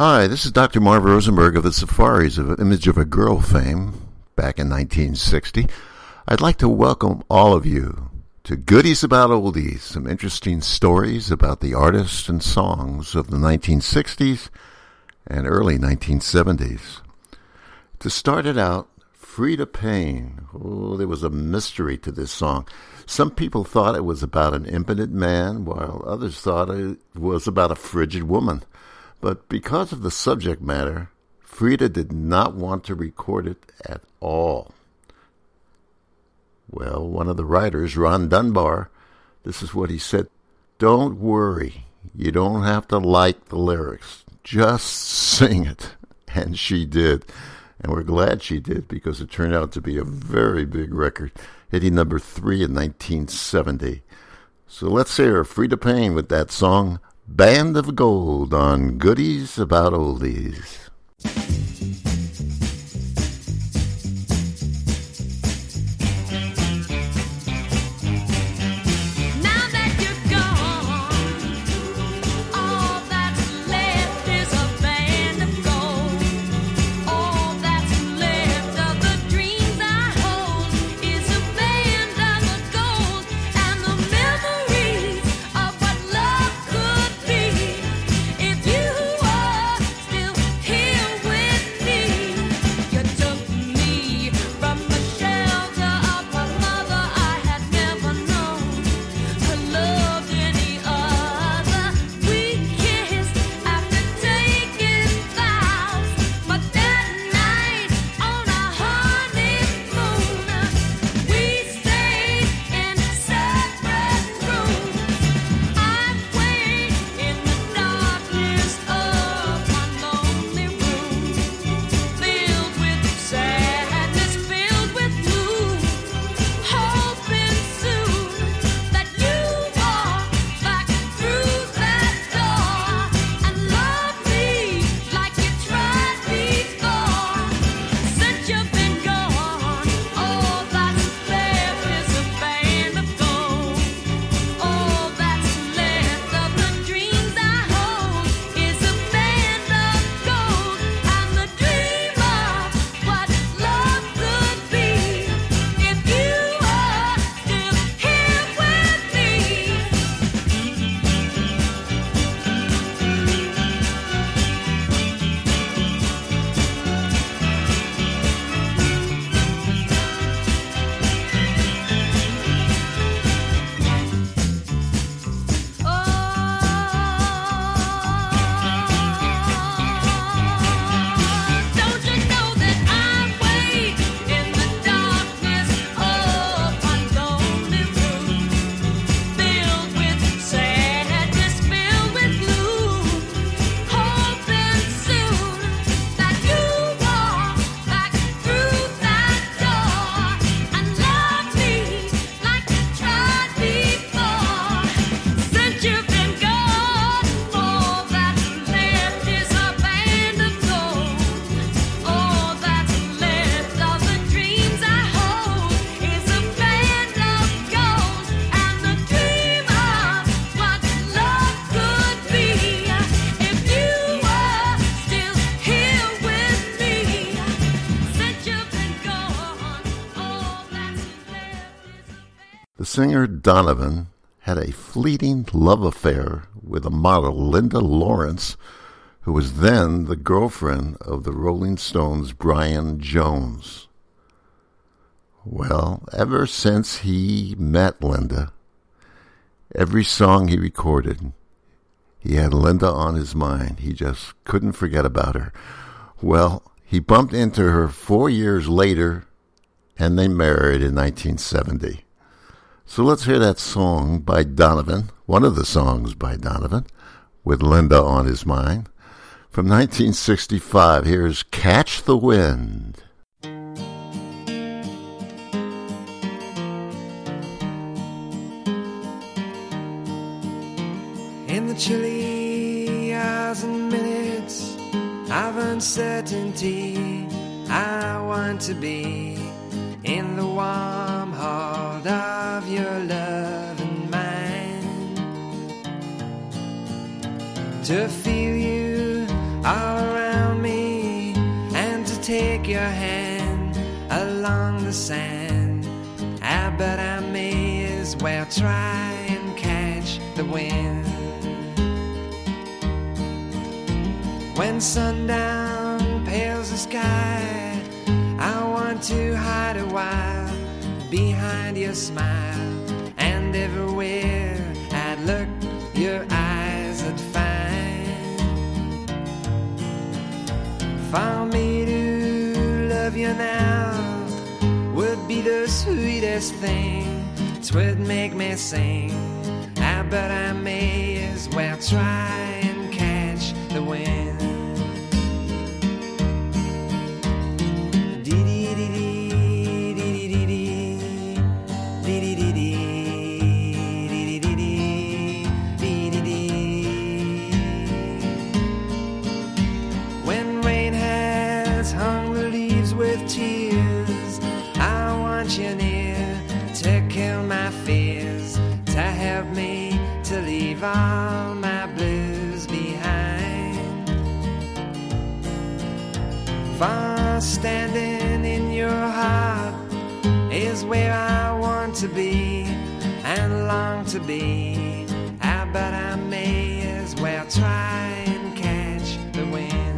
Hi, this is Dr. Marv Rosenberg of the Safaris of Image of a Girl fame back in 1960. I'd like to welcome all of you to Goodies About Oldies, some interesting stories about the artists and songs of the 1960s and early 1970s. To start it out, Freda Payne. Oh, there was a mystery to this song. Some people thought it was about an impotent man, while others thought it was about a frigid woman. But because of the subject matter, Freda did not want to record it at all. Well, one of the writers, Ron Dunbar, this is what he said: "Don't worry, you don't have to like the lyrics. Just sing it." And she did. And we're glad she did, because it turned out to be a very big record, hitting number 3 in 1970. So let's hear Freda Payne with that song, Band of Gold, on Goodies About Oldies. Singer Donovan had a fleeting love affair with a model, Linda Lawrence, who was then the girlfriend of the Rolling Stones' Brian Jones. Well, ever since he met Linda, every song he recorded, he had Linda on his mind. He just couldn't forget about her. Well, he bumped into her 4 years later, and they married in 1970. So let's hear that song by Donovan, one of the songs by Donovan, with Linda on his mind. From 1965, here's Catch the Wind. In the chilly hours and minutes of uncertainty, I want to be in the warm heart of your love and mine, to feel you all take your hand along the sand. I bet I may as well try and catch the wind. When sundown pales the sky, I want to hide a while behind your smile. And everywhere I'd look, your eyes would find. For me to love you now would be the sweetest thing. 'Twould make me sing. I bet I may as well try and catch the wind. All my blues behind. For standing in your heart is where I want to be and long to be. I bet I may as well try and catch the wind.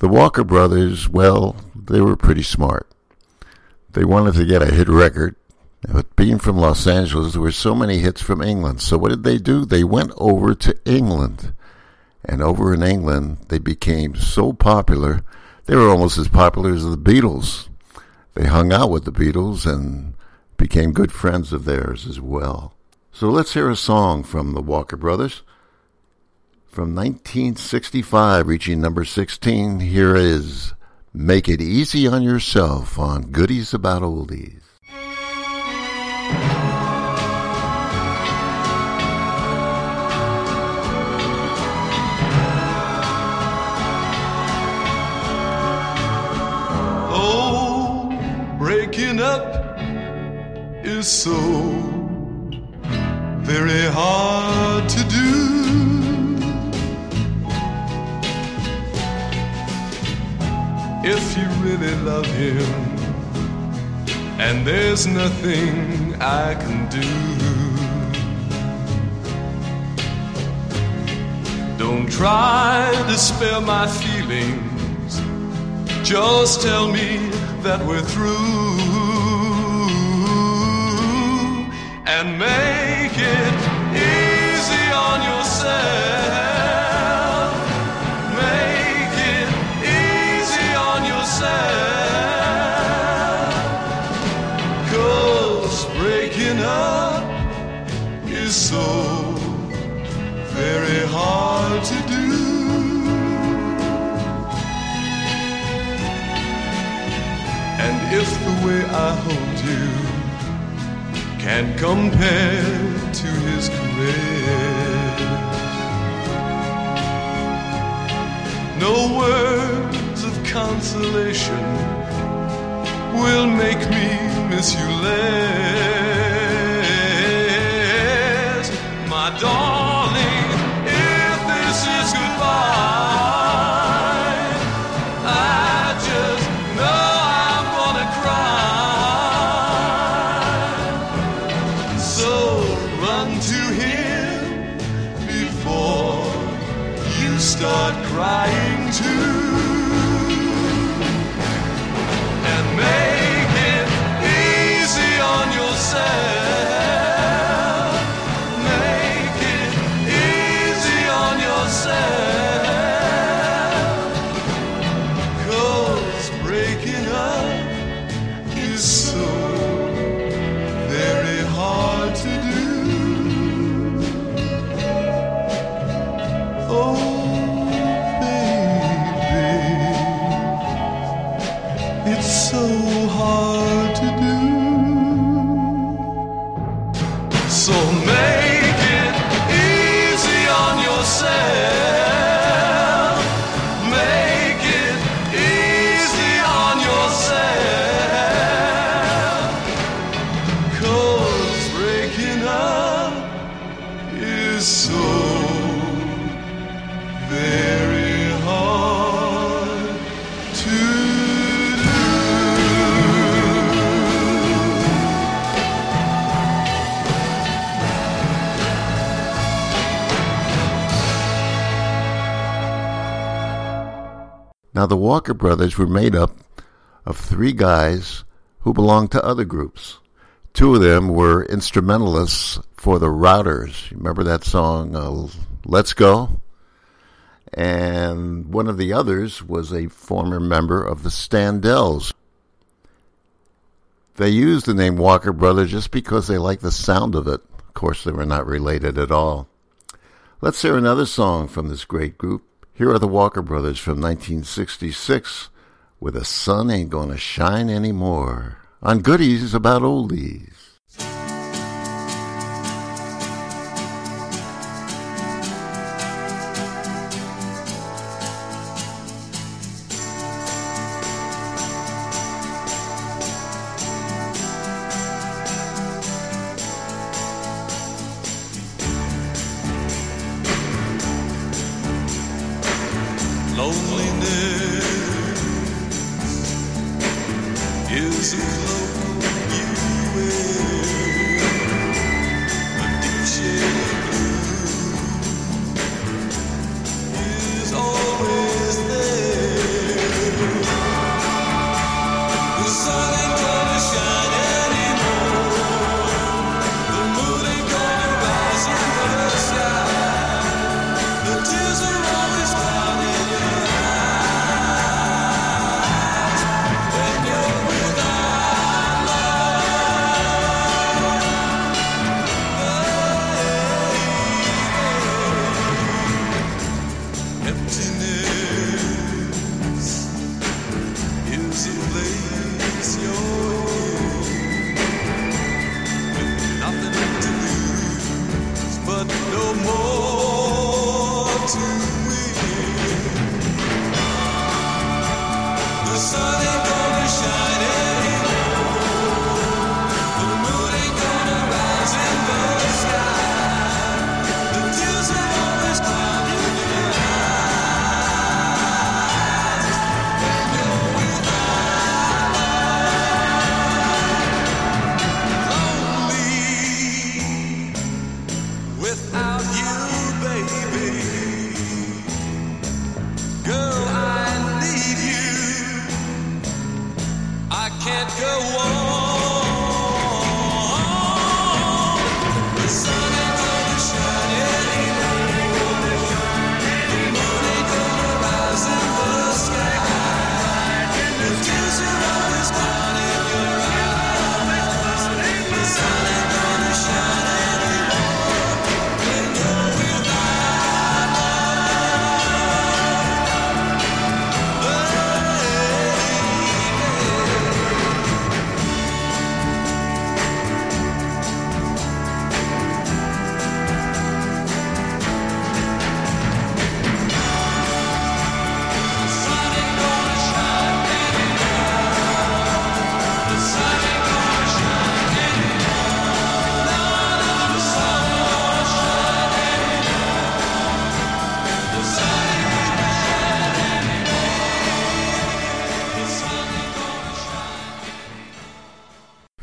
The Walker Brothers, well, they were pretty smart. They wanted to get a hit record, but being from Los Angeles, there were so many hits from England. So what did they do? They went over to England. And over in England, they became so popular, they were almost as popular as the Beatles. They hung out with the Beatles and became good friends of theirs as well. So let's hear a song from the Walker Brothers. From 1965, reaching number 16, here is Make It Easy on Yourself on Goodies About Oldies. Oh, breaking up is so very hard to do. If you really love him, and there's nothing I can do. Don't try to spare my feelings, just tell me that we're through, and make it easy on yourself. Cause breaking up is so very hard to do. And if the way I hold you can compare to his career, no word of consolation will make me miss you less, my darling. If this is goodbye, I just know I'm gonna cry. So run to him before you start crying too. Make it easy on yourself. Now, the Walker Brothers were made up of three guys who belonged to other groups. Two of them were instrumentalists for the Routers. Remember that song, Let's Go? And one of the others was a former member of the Standells. They used the name Walker Brothers just because they liked the sound of it. Of course, they were not related at all. Let's hear another song from this great group. Here are the Walker Brothers from 1966 with A Sun Ain't Gonna Shine Anymore on Goodies About Oldies.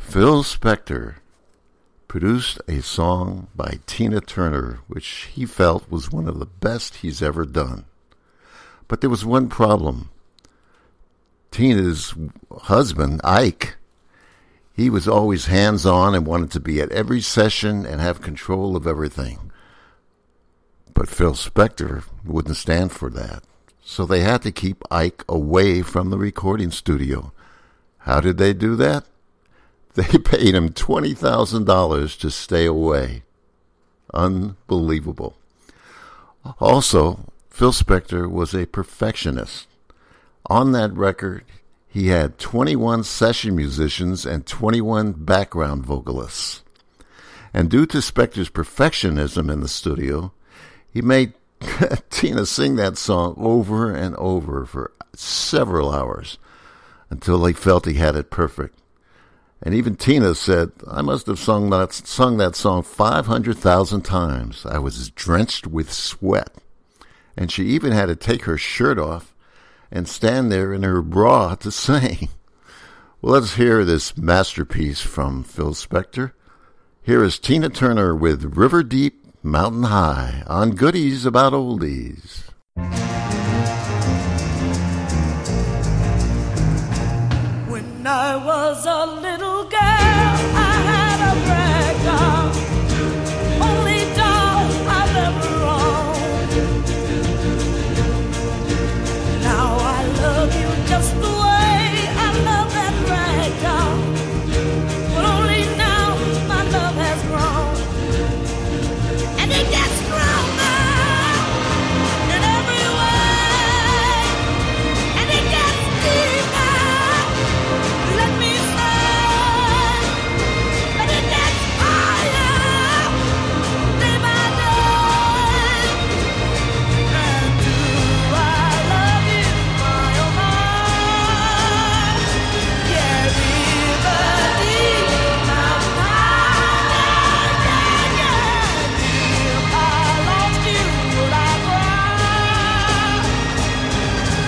Phil Spector produced a song by Tina Turner, which he felt was one of the best he's ever done. But there was one problem. Tina's husband, Ike, he was always hands-on and wanted to be at every session and have control of everything. But Phil Spector wouldn't stand for that. So they had to keep Ike away from the recording studio. How did they do that? They paid him $20,000 to stay away. Unbelievable. Also, Phil Spector was a perfectionist. On that record, he had 21 session musicians and 21 background vocalists. And due to Spector's perfectionism in the studio, he made Tina sing that song over and over for several hours until they felt he had it perfect. And even Tina said, I must have sung that song 500,000 times. I was drenched with sweat. And she even had to take her shirt off and stand there in her bra to sing. Well, let's hear this masterpiece from Phil Spector. Here is Tina Turner with River Deep, Mountain High on Goodies About Oldies. I was a little girl, I had a ragdoll, only doll I've ever owned. Now I love you just the way I love that ragdoll, but only now my love has grown, and it gets stronger in every way, and it gets deeper, let me say, and it gets higher day by day. And do I love you, my oh my? Yeah, river deep, mountain high, yeah, yeah, yeah. If I lost you, would I cry?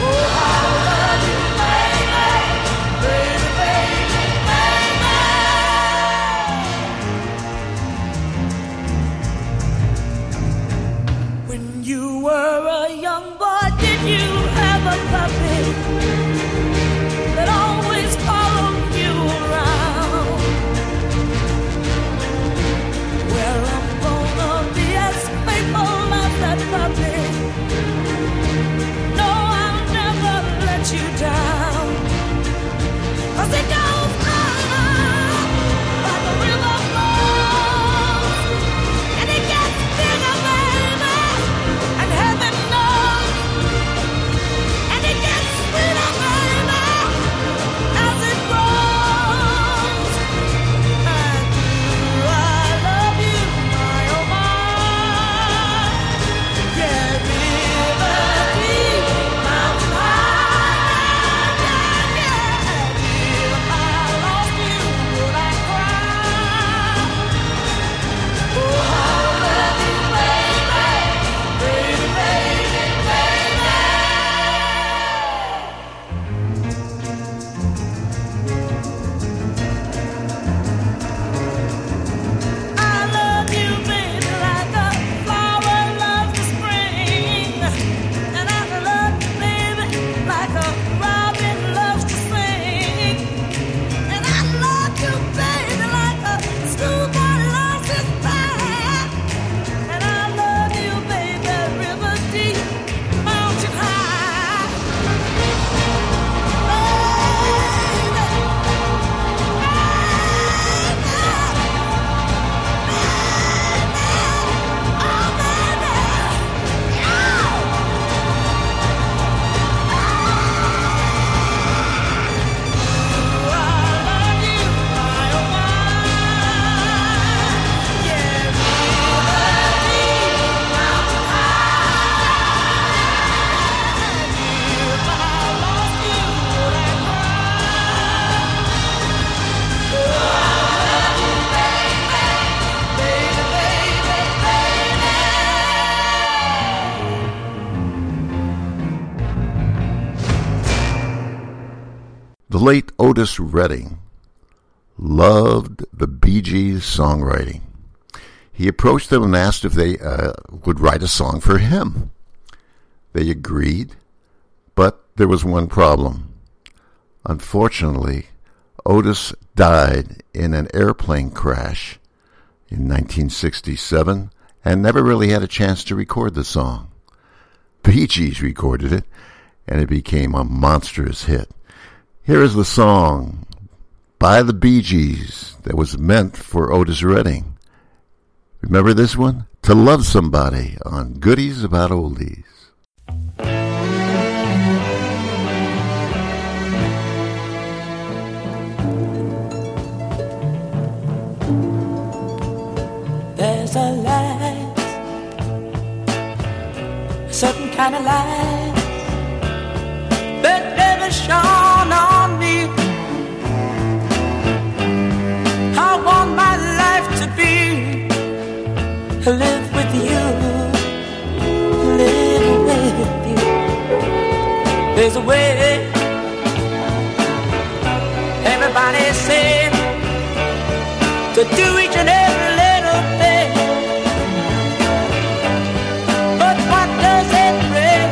Oh, I love you, baby, baby, baby, baby. When you were a young boy, did you have a puppy that always followed you around? Well, I'm gonna be as faithful as that puppy. No, I'll never let you down. 'Cause it goes on like a river flows, and it gets bigger, baby, and heaven knows, and it gets sweeter, baby, as it grows. And do I love you, my oh my? Yeah, river deep, mountain high, yeah, yeah, yeah. If I lost you, would I cry? Oh, I love you, baby, baby, baby, baby. I love you, baby, like a flower loves the spring. And I love you, baby, like a robin loves to sing. And I love you, baby, like a schoolboy loves his pride. And I love you, baby, river deep, mountain high. The late Otis Redding loved the Bee Gees' songwriting. He approached them and asked if they would write a song for him. They agreed, but there was one problem. Unfortunately, Otis died in an airplane crash in 1967 and never really had a chance to record the song. Bee Gees recorded it, and it became a monstrous hit. Here is the song by the Bee Gees that was meant for Otis Redding. Remember this one? To Love Somebody on Goodies About Oldies. There's a light, a certain kind of light that never shone. Live with you, live with you. There's a way, everybody said, to do each and every little thing. But what does it bring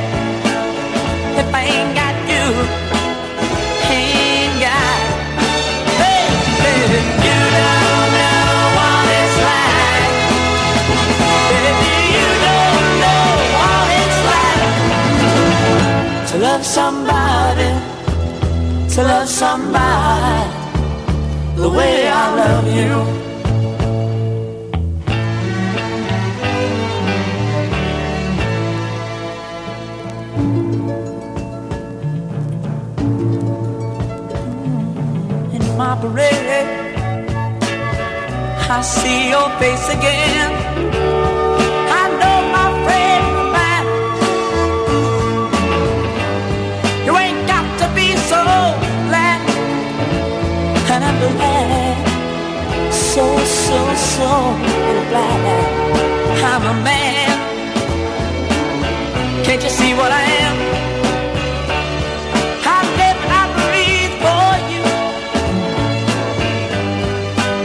if I ain't got you, ain't got somebody, to love somebody the way I love you. In my parade, I see your face again. I know my friend of mine. You ain't got to be so glad, and I'm glad, so glad I'm a man. Can't you see what I am? I live, I breathe for you.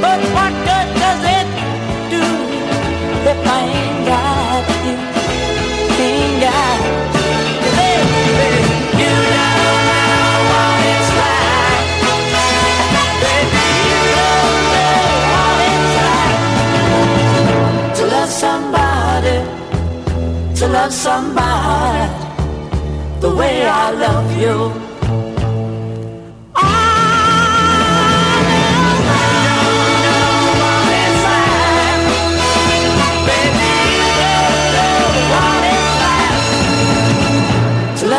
But what good does it do if I ain't got you? Ain't got you, baby. You know now what it's like. Baby, you don't know what it's like to love somebody, to love somebody the way I love you.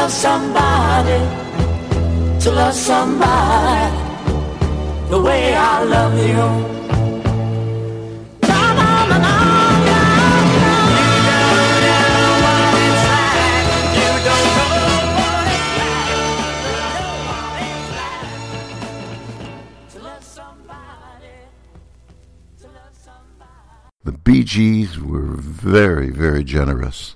Somebody, to love somebody the way I love you. The Bee Gees were very, very generous.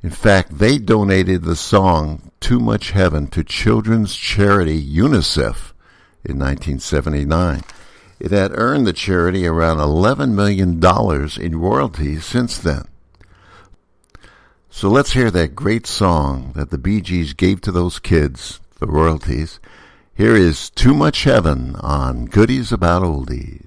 In fact, they donated the song Too Much Heaven to children's charity UNICEF in 1979. It had earned the charity around $11 million in royalties since then. So let's hear that great song that the Bee Gees gave to those kids, the royalties. Here is Too Much Heaven on Goodies About Oldies.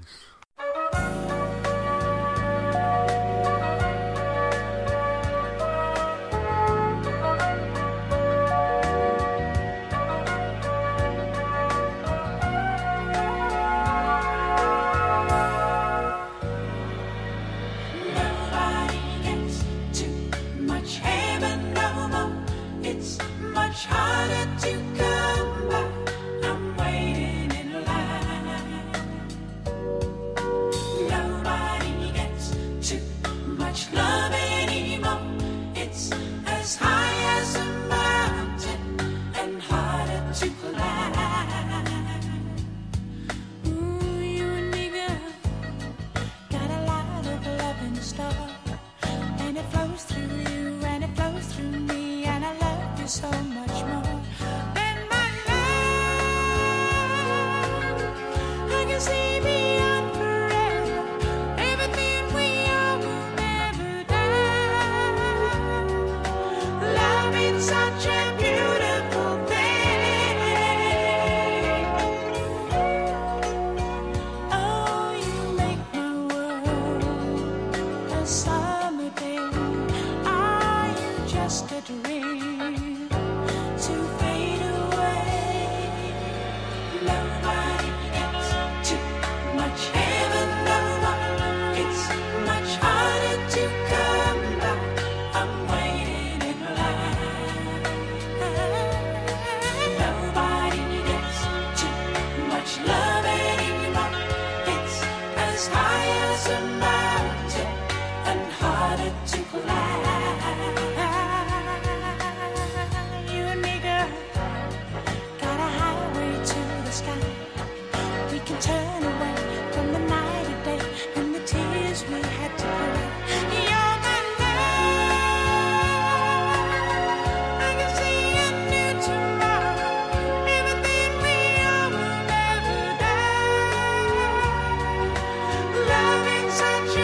Such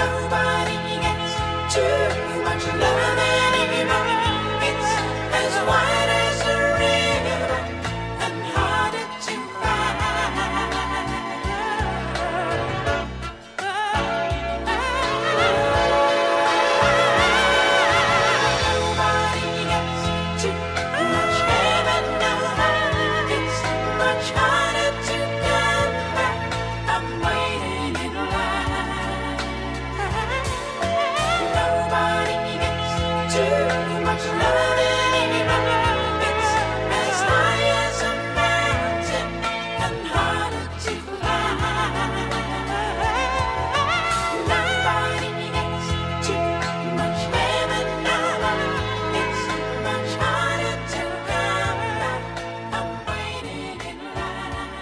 nobody gets too much love anymore. It's as wide as a river and harder to find. Nobody gets too much heaven, no. It's much harder to come back. I'm waiting in line. Nobody gets too much love anymore. It's as high as a mountain and harder to climb. Nobody gets too much heaven, no. It's much harder to come back. I'm waiting in line.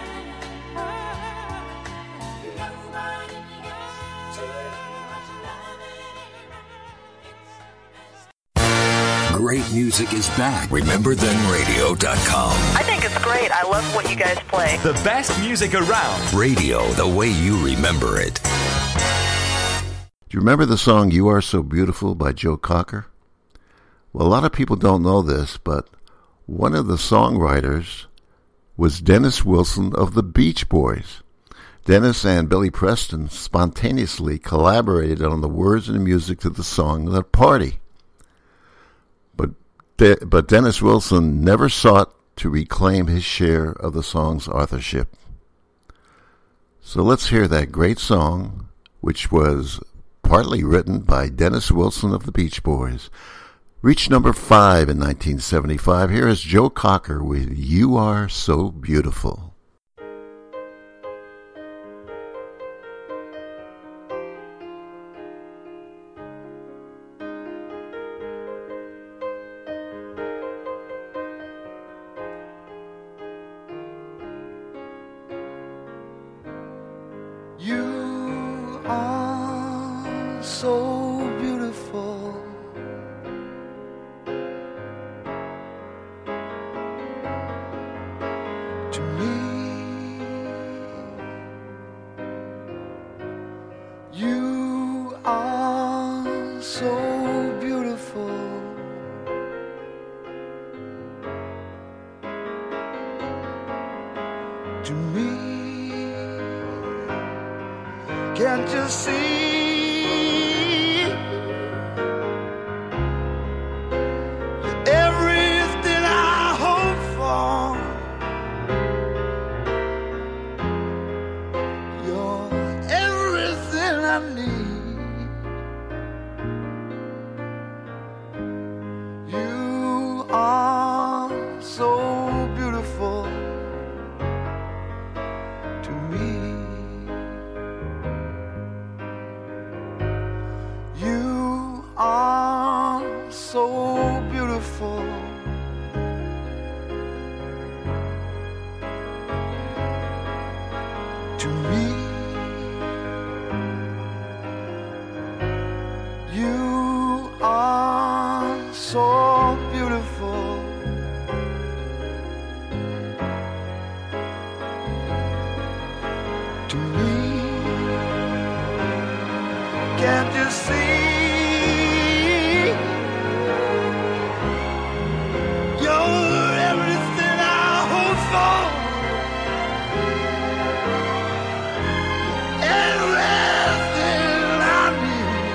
Nobody gets too much love anymore. It's as Great music is back. RememberThenRadio.com. I think it's great. I love what you guys play. The best music around. Radio, the way you remember it. Do you remember the song You Are So Beautiful by Joe Cocker? Well, a lot of people don't know this, but one of the songwriters was Dennis Wilson of the Beach Boys. Dennis and Billy Preston spontaneously collaborated on the words and music to the song The Party. But Dennis Wilson never sought to reclaim his share of the song's authorship. So let's hear that great song, which was partly written by Dennis Wilson of the Beach Boys. Reached number 5 in 1975. Here is Joe Cocker with You Are So Beautiful. You are so beautiful. To me, you are so beautiful. To me, can't you see? Everything I hope for, you're everything I need. You are so beautiful to me. You are so beautiful. To me, you are so beautiful. To me, can't you see? You're everything I hope for, everything I need.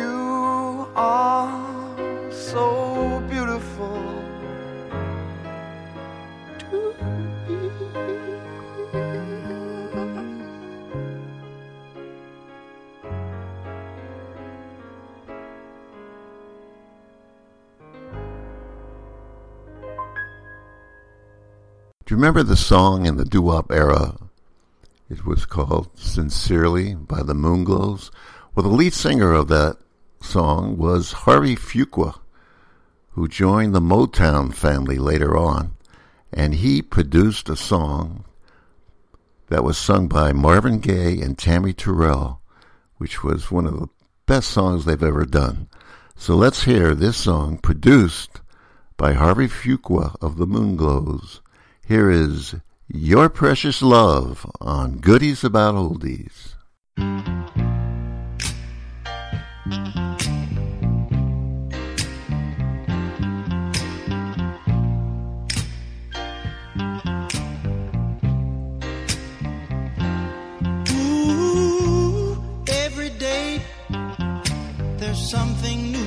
You are so beautiful to me. Do you remember the song in the doo-wop era? It was called Sincerely by the Moonglows. Well, the lead singer of that song was Harvey Fuqua, who joined the Motown family later on, and he produced a song that was sung by Marvin Gaye and Tammy Terrell, which was one of the best songs they've ever done. So let's hear this song produced by Harvey Fuqua of the Moonglows. Here is Your Precious Love on Goodies About Oldies. Ooh, every day there's something new.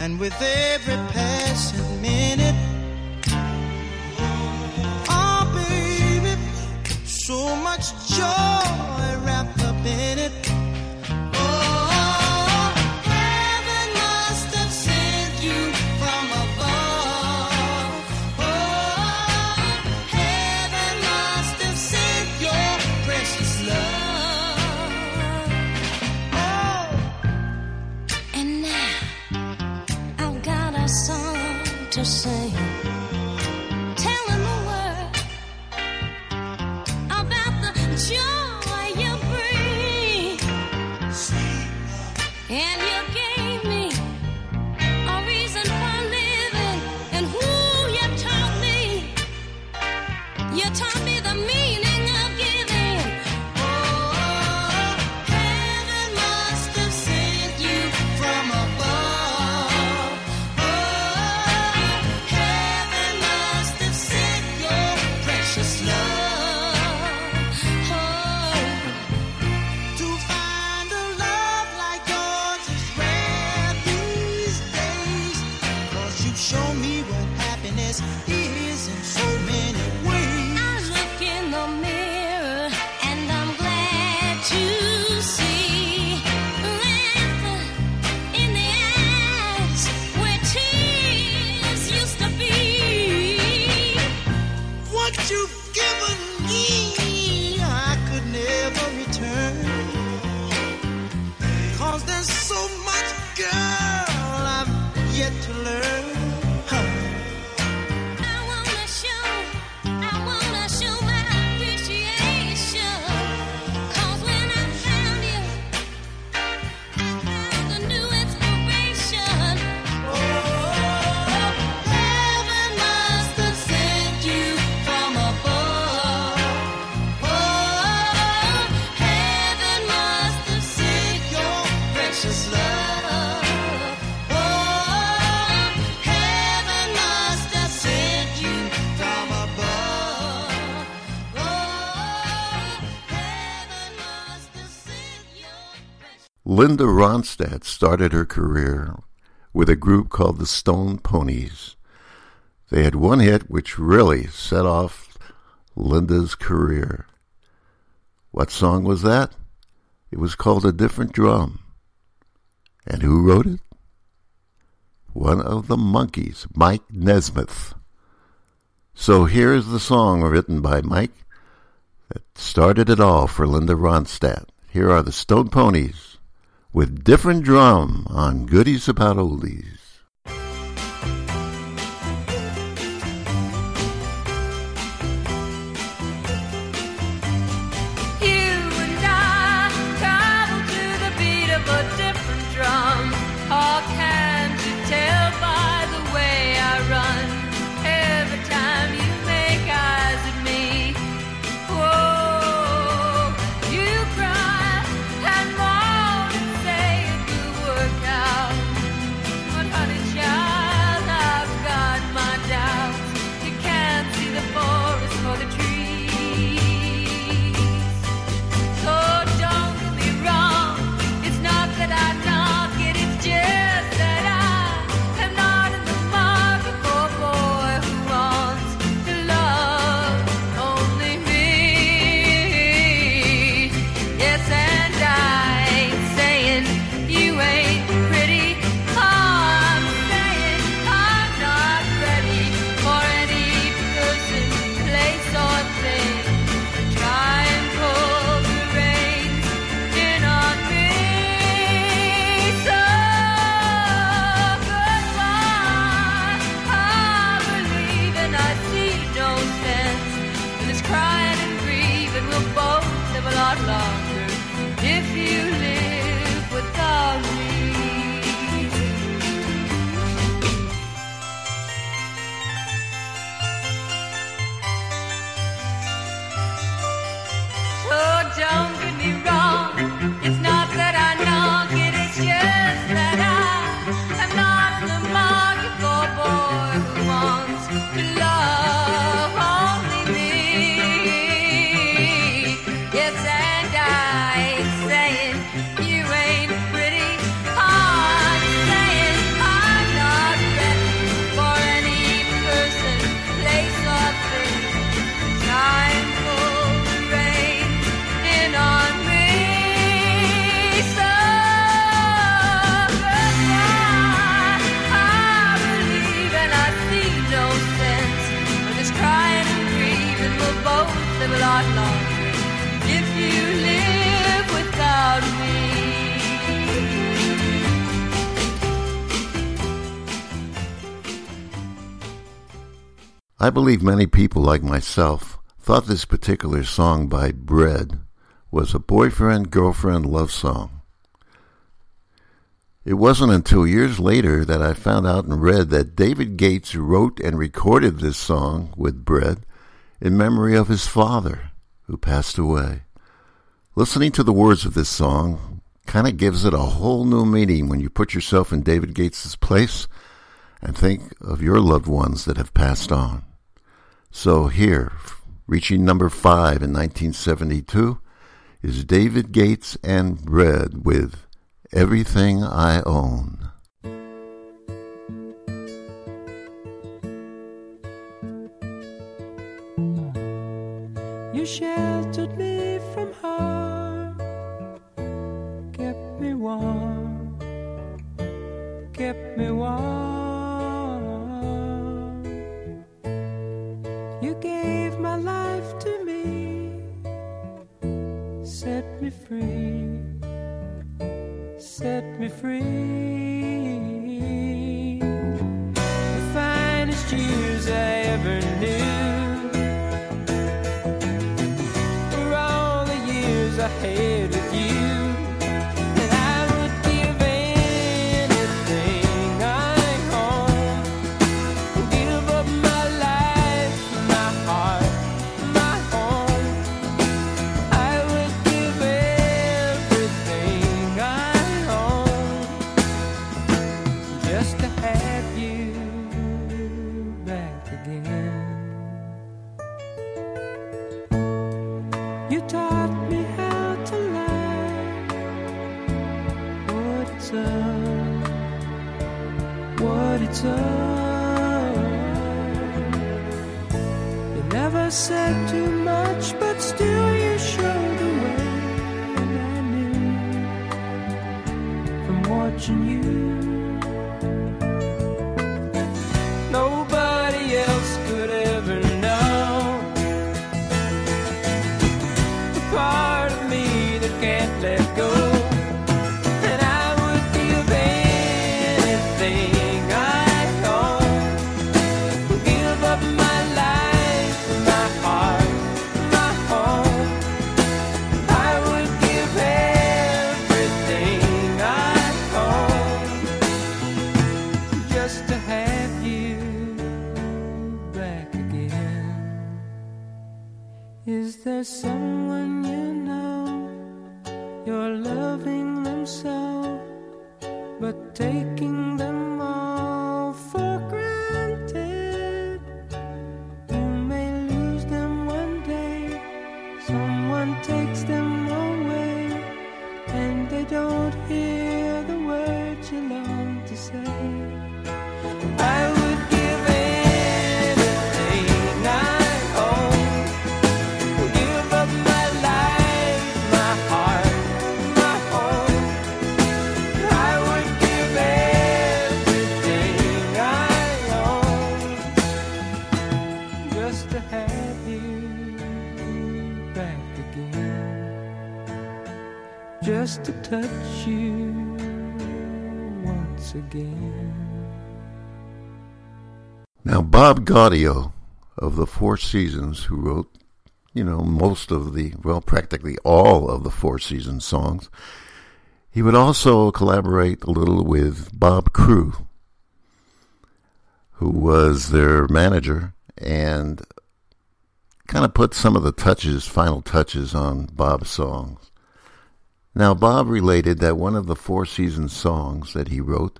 And with every passing minute, oh baby, so much joy wrapped up in it. Oh, heaven must have sent you from above. Oh, heaven must have sent your precious love. Oh, and now song to sing, telling the world about the joy you bring. And you gave me a reason for living, and who you taught me. You taught me the meaning of giving. Oh, heaven must have sent you from above. Linda Ronstadt started her career with a group called the Stone Poneys. They had one hit which really set off Linda's career. What song was that? It was called A Different Drum. And who wrote it? One of the Monkees, Mike Nesmith. So here is the song written by Mike that started it all for Linda Ronstadt. Here are the Stone Poneys with Different Drum on Goodies About Oldies. I believe many people like myself thought this particular song by Bread was a boyfriend-girlfriend love song. It wasn't until years later that I found out and read that David Gates wrote and recorded this song with Bread in memory of his father, who passed away. Listening to the words of this song kind of gives it a whole new meaning when you put yourself in David Gates' place and think of your loved ones that have passed on. So here, reaching number 5 in 1972, is David Gates and Bread with Everything I Own. You sheltered me from harm, kept me warm, kept me warm. You gave my life to me, set me free, set me free. The finest years I ever knew were all the years I had with you. You never said too much, but still you showed the way, and I knew from watching you, nobody else could ever know the part of me that can't let go. There's someone you know, you're loving them so, but taking them all for granted. You may lose them one day, someone takes them away, and they don't hear the words you long to say. I just to touch you once again. Now, Bob Gaudio of the Four Seasons, who wrote, most of the, practically all of the Four Seasons songs, he would also collaborate a little with Bob Crewe, who was their manager and kind of put some of the final touches on Bob's songs. Now, Bob related that one of the Four Seasons songs that he wrote,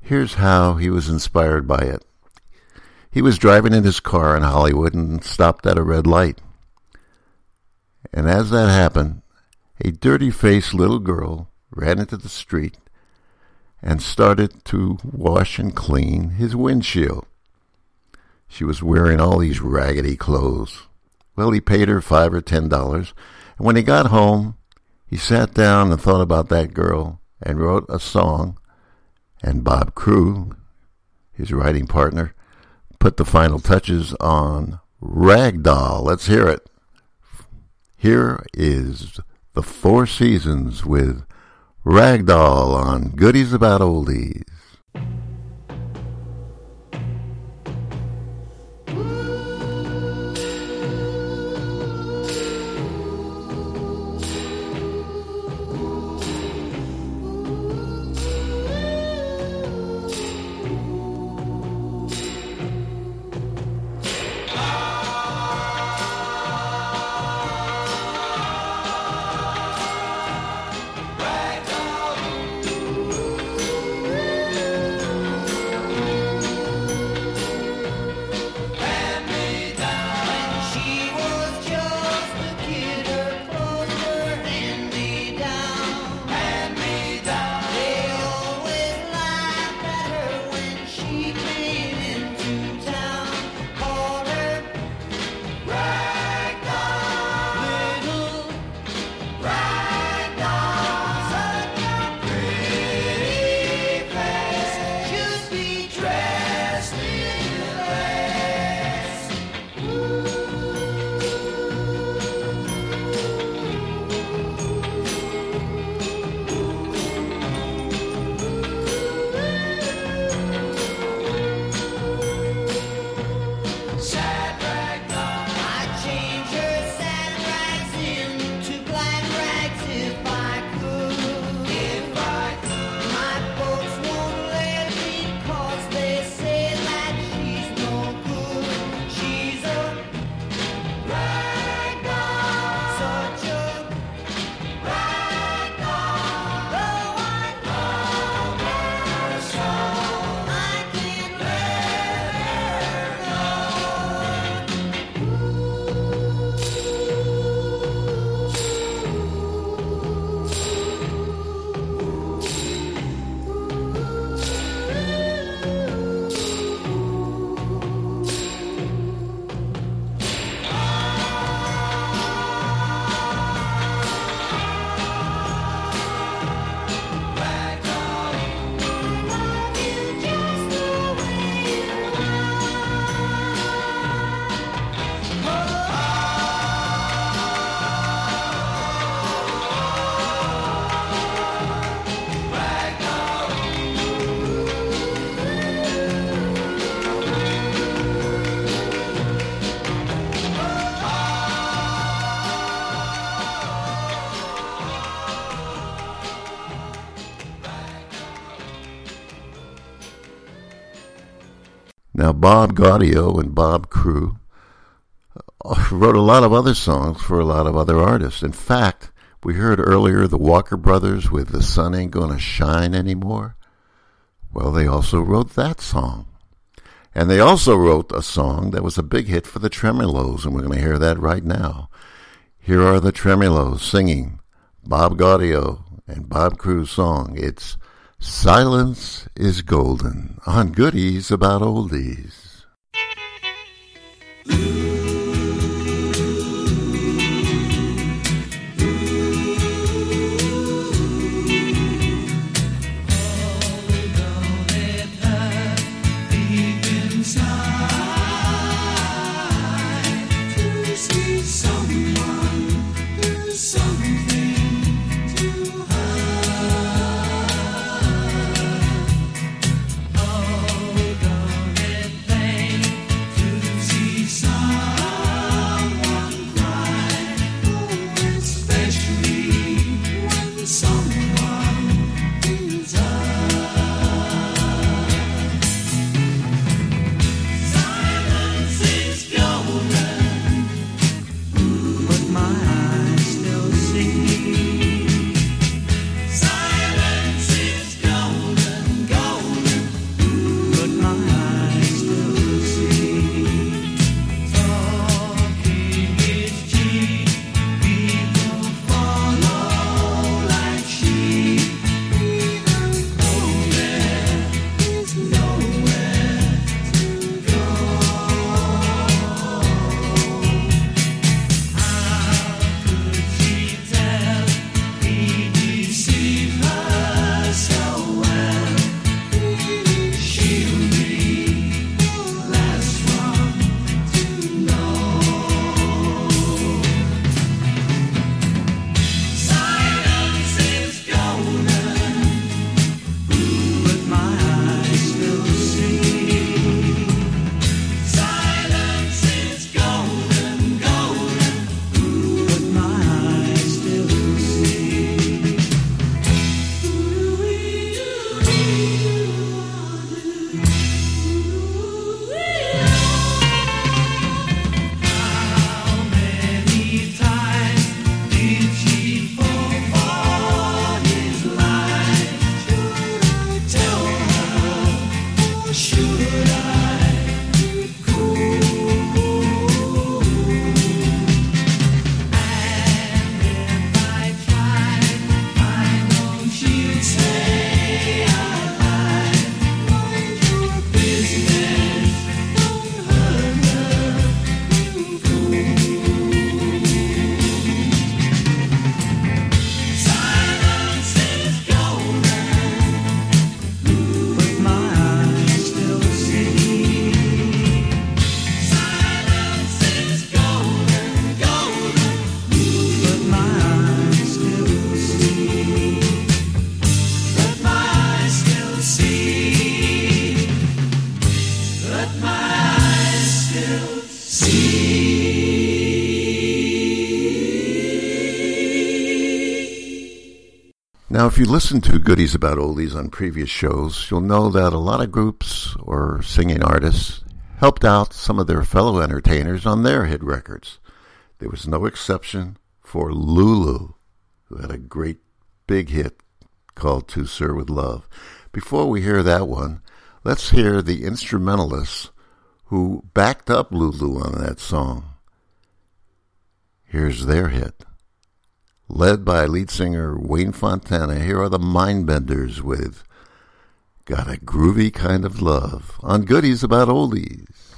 here's how he was inspired by it. He was driving in his car in Hollywood and stopped at a red light. And as that happened, a dirty-faced little girl ran into the street and started to wash and clean his windshield. She was wearing all these raggedy clothes. Well, he paid her $5 or $10, and when he got home, he sat down and thought about that girl and wrote a song, and Bob Crewe, his writing partner, put the final touches on Ragdoll. Let's hear it. Here is the Four Seasons with Ragdoll on Goodies About Oldies. Now, Bob Gaudio and Bob Crewe wrote a lot of other songs for a lot of other artists. In fact, we heard earlier the Walker Brothers with The Sun Ain't Gonna Shine Anymore. Well, they also wrote that song. And they also wrote a song that was a big hit for the Tremeloes, and we're going to hear that right now. Here are the Tremeloes singing Bob Gaudio and Bob Crewe's song. It's Silence is Golden on Goodies About Oldies. Now, if you listen to Goodies About Oldies on previous shows, you'll know that a lot of groups or singing artists helped out some of their fellow entertainers on their hit records. There was no exception for Lulu, who had a great big hit called To Sir with Love. Before we hear that one, let's hear the instrumentalists who backed up Lulu on that song. Here's their hit. Led by lead singer Wayne Fontana, here are the Mindbenders with Got a Groovy Kind of Love on Goodies About Oldies.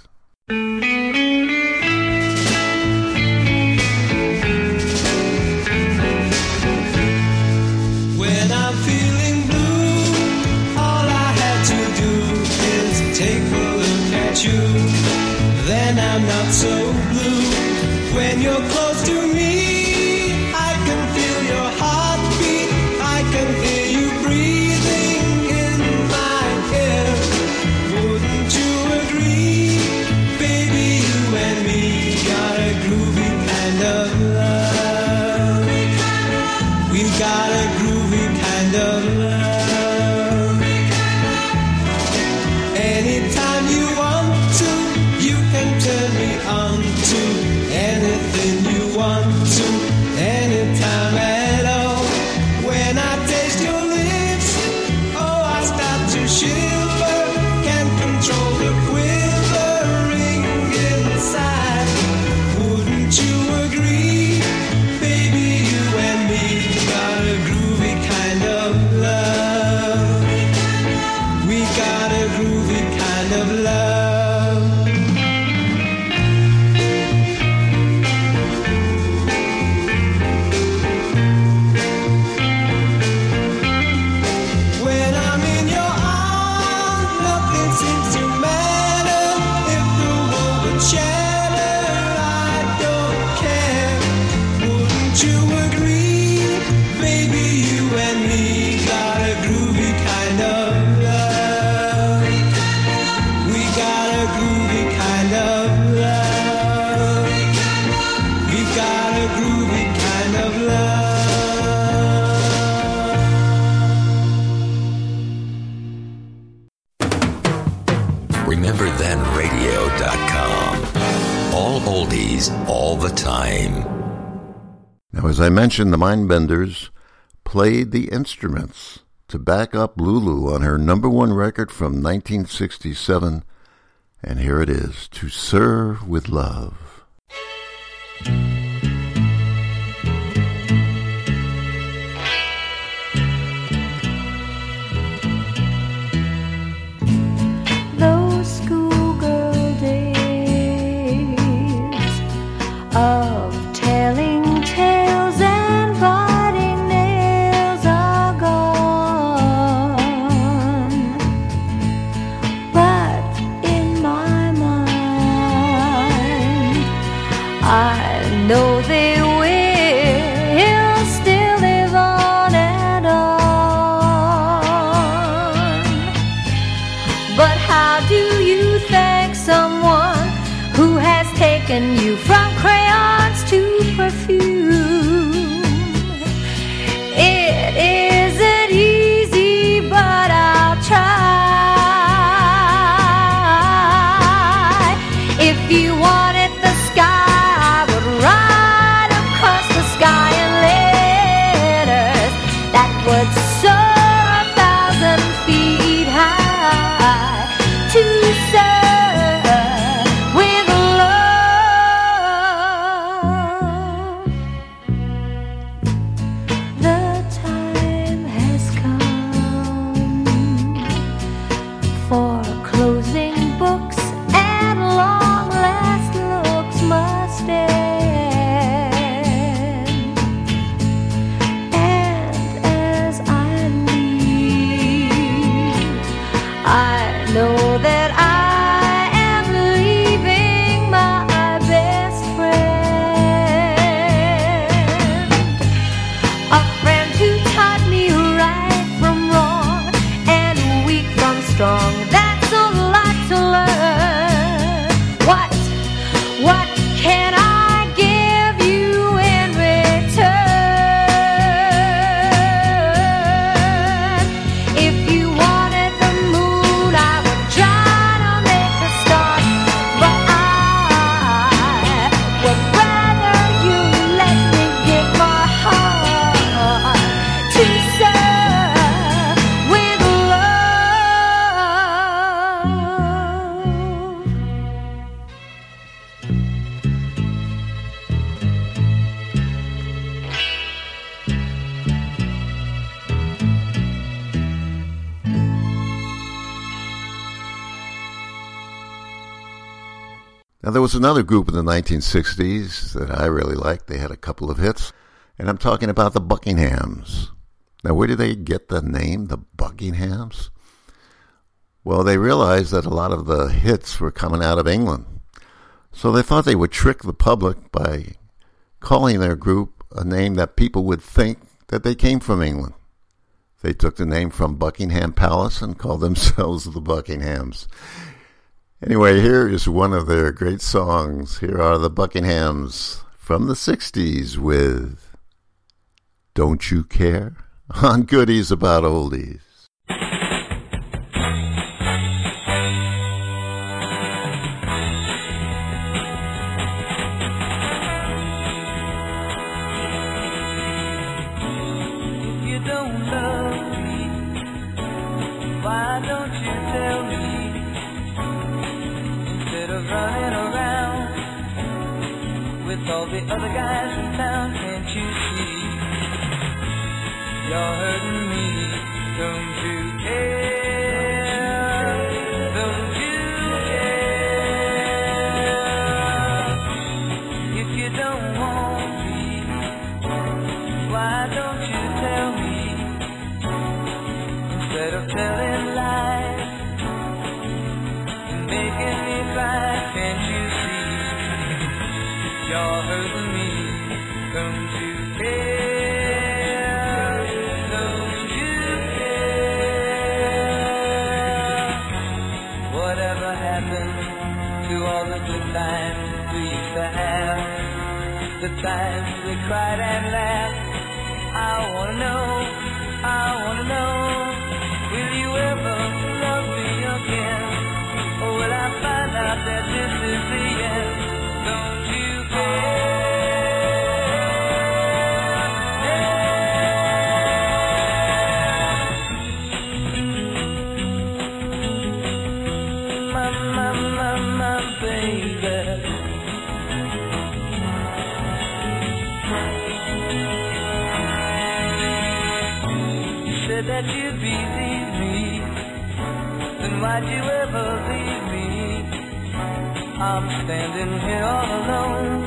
Then I'm not so blue. When you're close to me, I can feel your heartbeat. I can hear you breathing in my ear. Wouldn't you agree? Baby, you and me got a groovy kind of love. We got a groovy kind of love. Anytime you want, turn me on to anything you want to, anytime at all. When I taste your lips, oh, I start to shiver. Can't control the quivering inside. Wouldn't you agree? Baby, you and me got a groovy kind of love. We got a groovy kind of love. All the time. Now, as I mentioned, the Mindbenders played the instruments to back up Lulu on her number one record from 1967, and here it is, To Sir with Love. Now, there was another group in the 1960s that I really liked. They had a couple of hits, and I'm talking about the Buckinghams. Now, where did they get the name, the Buckinghams? Well, they realized that a lot of the hits were coming out of England, so they thought they would trick the public by calling their group a name that people would think that they came from England. They took the name from Buckingham Palace and called themselves the Buckinghams. Anyway, here is one of their great songs. Here are the Buckinghams from the 60s with Don't You Care on Goodies About Oldies. Other guys in town, can't you see? You're hurting me. Don't you care? Don't you care? If you don't want me, why don't you tell me? Instead of telling lies and making me cry, can't you see? You're hurting me. Don't you care? Don't you care? Whatever happened to all of the times we used to have, the times we cried and laughed? I wanna know, I wanna know. Will you ever love me again? Or will I find out that this is the end? Don't you care? That you believe me, then why'd you ever leave me? I'm standing here all alone,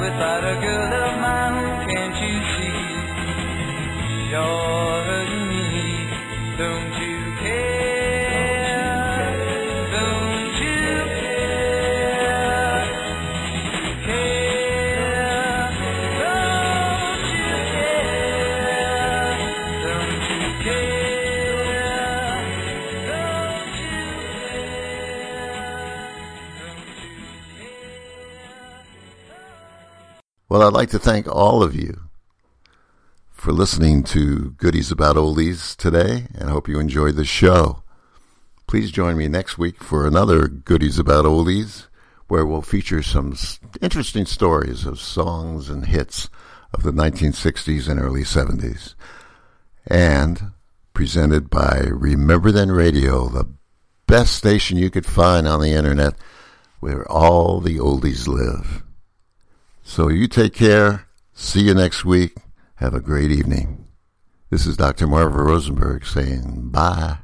without a girl of mine, can't you see? You're hurting me, don't you care? Don't you care? Well, I'd like to thank all of you for listening to Goodies About Oldies today, and I hope you enjoyed the show. Please join me next week for another Goodies About Oldies, where we'll feature some interesting stories of songs and hits of the 1960s and early 70s, and presented by Remember Then Radio, the best station you could find on the internet, where all the oldies live. So you take care. See you next week. Have a great evening. This is Dr. Marv Rosenberg saying bye.